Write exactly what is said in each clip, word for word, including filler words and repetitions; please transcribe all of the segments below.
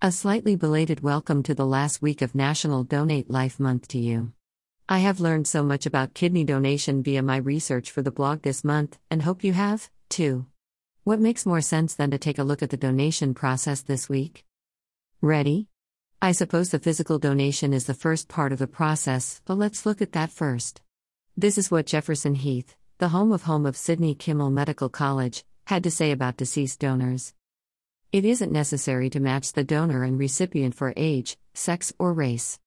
A slightly belated welcome to the last week of National Donate Life Month to you. I have learned so much about kidney donation via my research for the blog this month, and hope you have, too. What makes more sense than to take a look at the donation process this week? Ready? I suppose the physical donation is the first part of the process, but let's look at that first. This is what Jefferson Heath, the home of home of Sidney Kimmel Medical College, had to say about deceased donors. It isn't necessary to match the donor and recipient for age, sex, or race.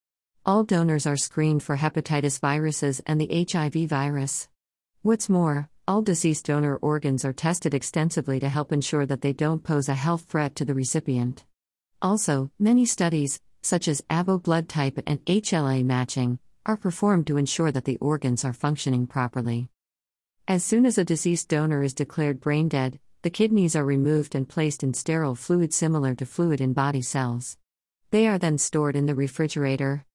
All donors are screened for hepatitis viruses and the H I V virus. What's more, all deceased donor organs are tested extensively to help ensure that they don't pose a health threat to the recipient. Also, many studies, such as A B O blood type and H L A matching, are performed to ensure that the organs are functioning properly. As soon as a deceased donor is declared brain dead, the kidneys are removed and placed in sterile fluid similar to fluid in body cells. They are then stored in the refrigerator.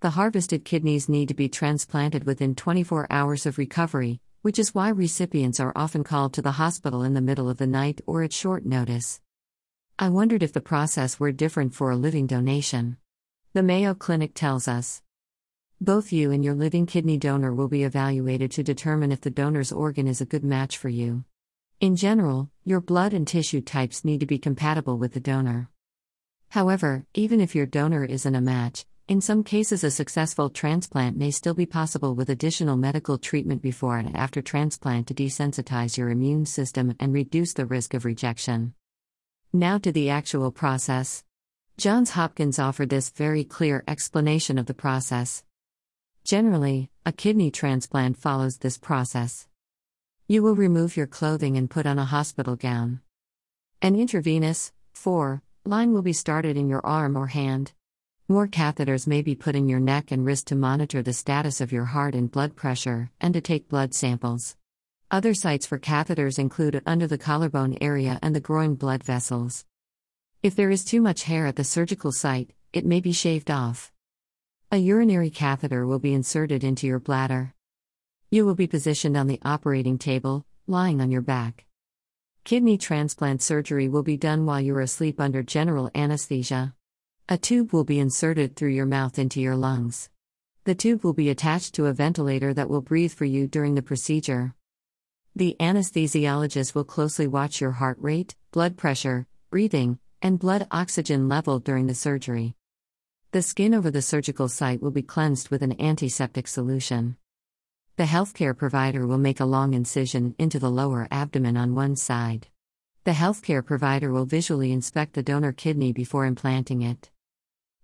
The harvested kidneys need to be transplanted within twenty-four hours of recovery, which is why recipients are often called to the hospital in the middle of the night or at short notice. I wondered if the process were different for a living donation. The Mayo Clinic tells us. Both you and your living kidney donor will be evaluated to determine if the donor's organ is a good match for you. In general, your blood and tissue types need to be compatible with the donor. However, even if your donor isn't a match, in some cases a successful transplant may still be possible with additional medical treatment before and after transplant to desensitize your immune system and reduce the risk of rejection. Now to the actual process. Johns Hopkins offered this very clear explanation of the process. Generally, a kidney transplant follows this process. You will remove your clothing and put on a hospital gown. An intravenous, four, line will be started in your arm or hand. More catheters may be put in your neck and wrist to monitor the status of your heart and blood pressure, and to take blood samples. Other sites for catheters include under the collarbone area and the groin blood vessels. If there is too much hair at the surgical site, it may be shaved off. A urinary catheter will be inserted into your bladder. You will be positioned on the operating table, lying on your back. Kidney transplant surgery will be done while you are asleep under general anesthesia. A tube will be inserted through your mouth into your lungs. The tube will be attached to a ventilator that will breathe for you during the procedure. The anesthesiologist will closely watch your heart rate, blood pressure, breathing, and blood oxygen level during the surgery. The skin over the surgical site will be cleansed with an antiseptic solution. The healthcare provider will make a long incision into the lower abdomen on one side. The healthcare provider will visually inspect the donor kidney before implanting it.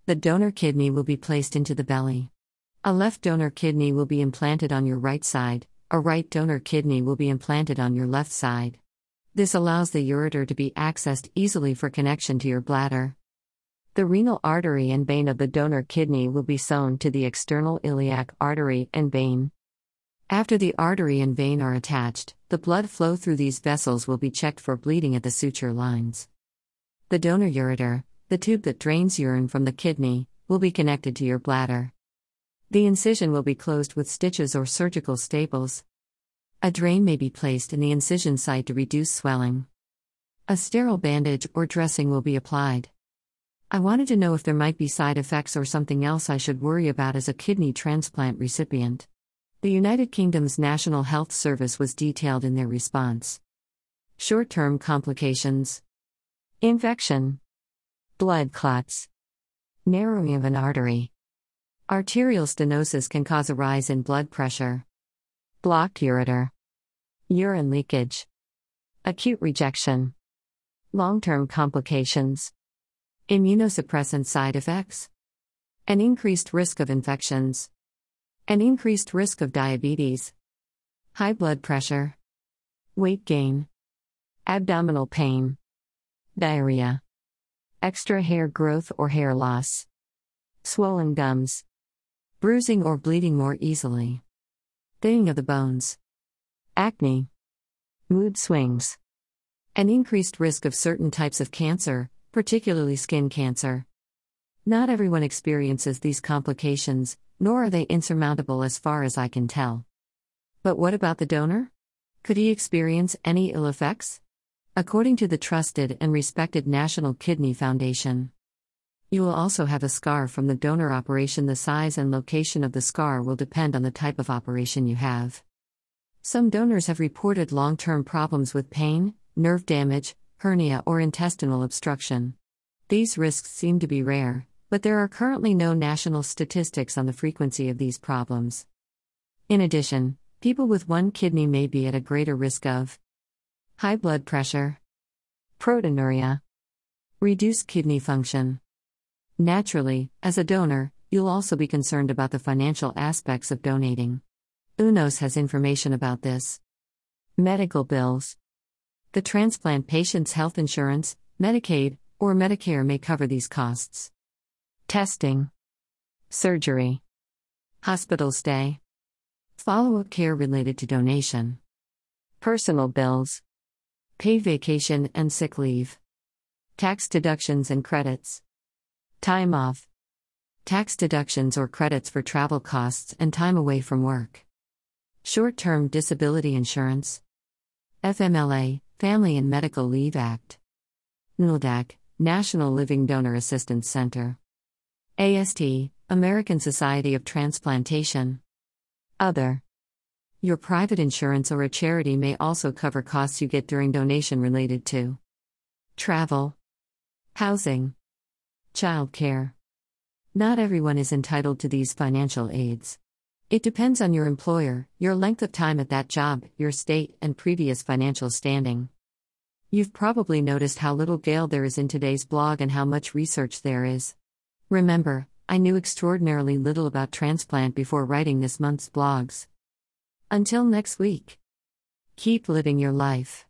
The donor kidney will be placed into the belly. A left donor kidney will be implanted on your right side, a right donor kidney will be implanted on your left side. This allows the ureter to be accessed easily for connection to your bladder. The renal artery and vein of the donor kidney will be sewn to the external iliac artery and vein. After the artery and vein are attached, the blood flow through these vessels will be checked for bleeding at the suture lines. The donor ureter, the tube that drains urine from the kidney, will be connected to your bladder. The incision will be closed with stitches or surgical staples. A drain may be placed in the incision site to reduce swelling. A sterile bandage or dressing will be applied. I wanted to know if there might be side effects or something else I should worry about as a kidney transplant recipient. The United Kingdom's National Health Service was detailed in their response. Short-term complications: infection, blood clots, narrowing of an artery. Arterial stenosis can cause a rise in blood pressure. Blocked ureter, urine leakage, acute rejection. Long-term complications: immunosuppressant side effects, an increased risk of infections, an increased risk of diabetes, high blood pressure, weight gain, abdominal pain, diarrhea, extra hair growth or hair loss, swollen gums, bruising or bleeding more easily, thinning of the bones, acne, mood swings, an increased risk of certain types of cancer, particularly skin cancer. Not everyone experiences these complications, nor are they insurmountable as far as I can tell. But what about the donor? Could he experience any ill effects? According to the trusted and respected National Kidney Foundation, You will also have a scar from the donor operation. The size and location of the scar will depend on the type of operation you have. Some donors have reported long-term problems with pain, nerve damage, hernia, or intestinal obstruction. These risks seem to be rare, but there are currently no national statistics on the frequency of these problems. In addition, people with one kidney may be at a greater risk of high blood pressure, proteinuria, reduced kidney function. Naturally, as a donor, you'll also be concerned about the financial aspects of donating. U N O S has information about this. Medical bills. The transplant patient's health insurance, Medicaid, or Medicare may cover these costs. Testing, surgery, hospital stay, follow-up care related to donation, personal bills, paid vacation and sick leave, tax deductions and credits, time off, tax deductions or credits for travel costs and time away from work. Short-term disability insurance, F M L A, Family and Medical Leave Act, N L D A C, National Living Donor Assistance Center, A S T, American Society of Transplantation. Other. Your private insurance or a charity may also cover costs you get during donation related to travel, housing, child care. Not everyone is entitled to these financial aids. It depends on your employer, your length of time at that job, your state, and previous financial standing. You've probably noticed how little Gale there is in today's blog and how much research there is. Remember, I knew extraordinarily little about transplant before writing this month's blogs. Until next week. Keep living your life.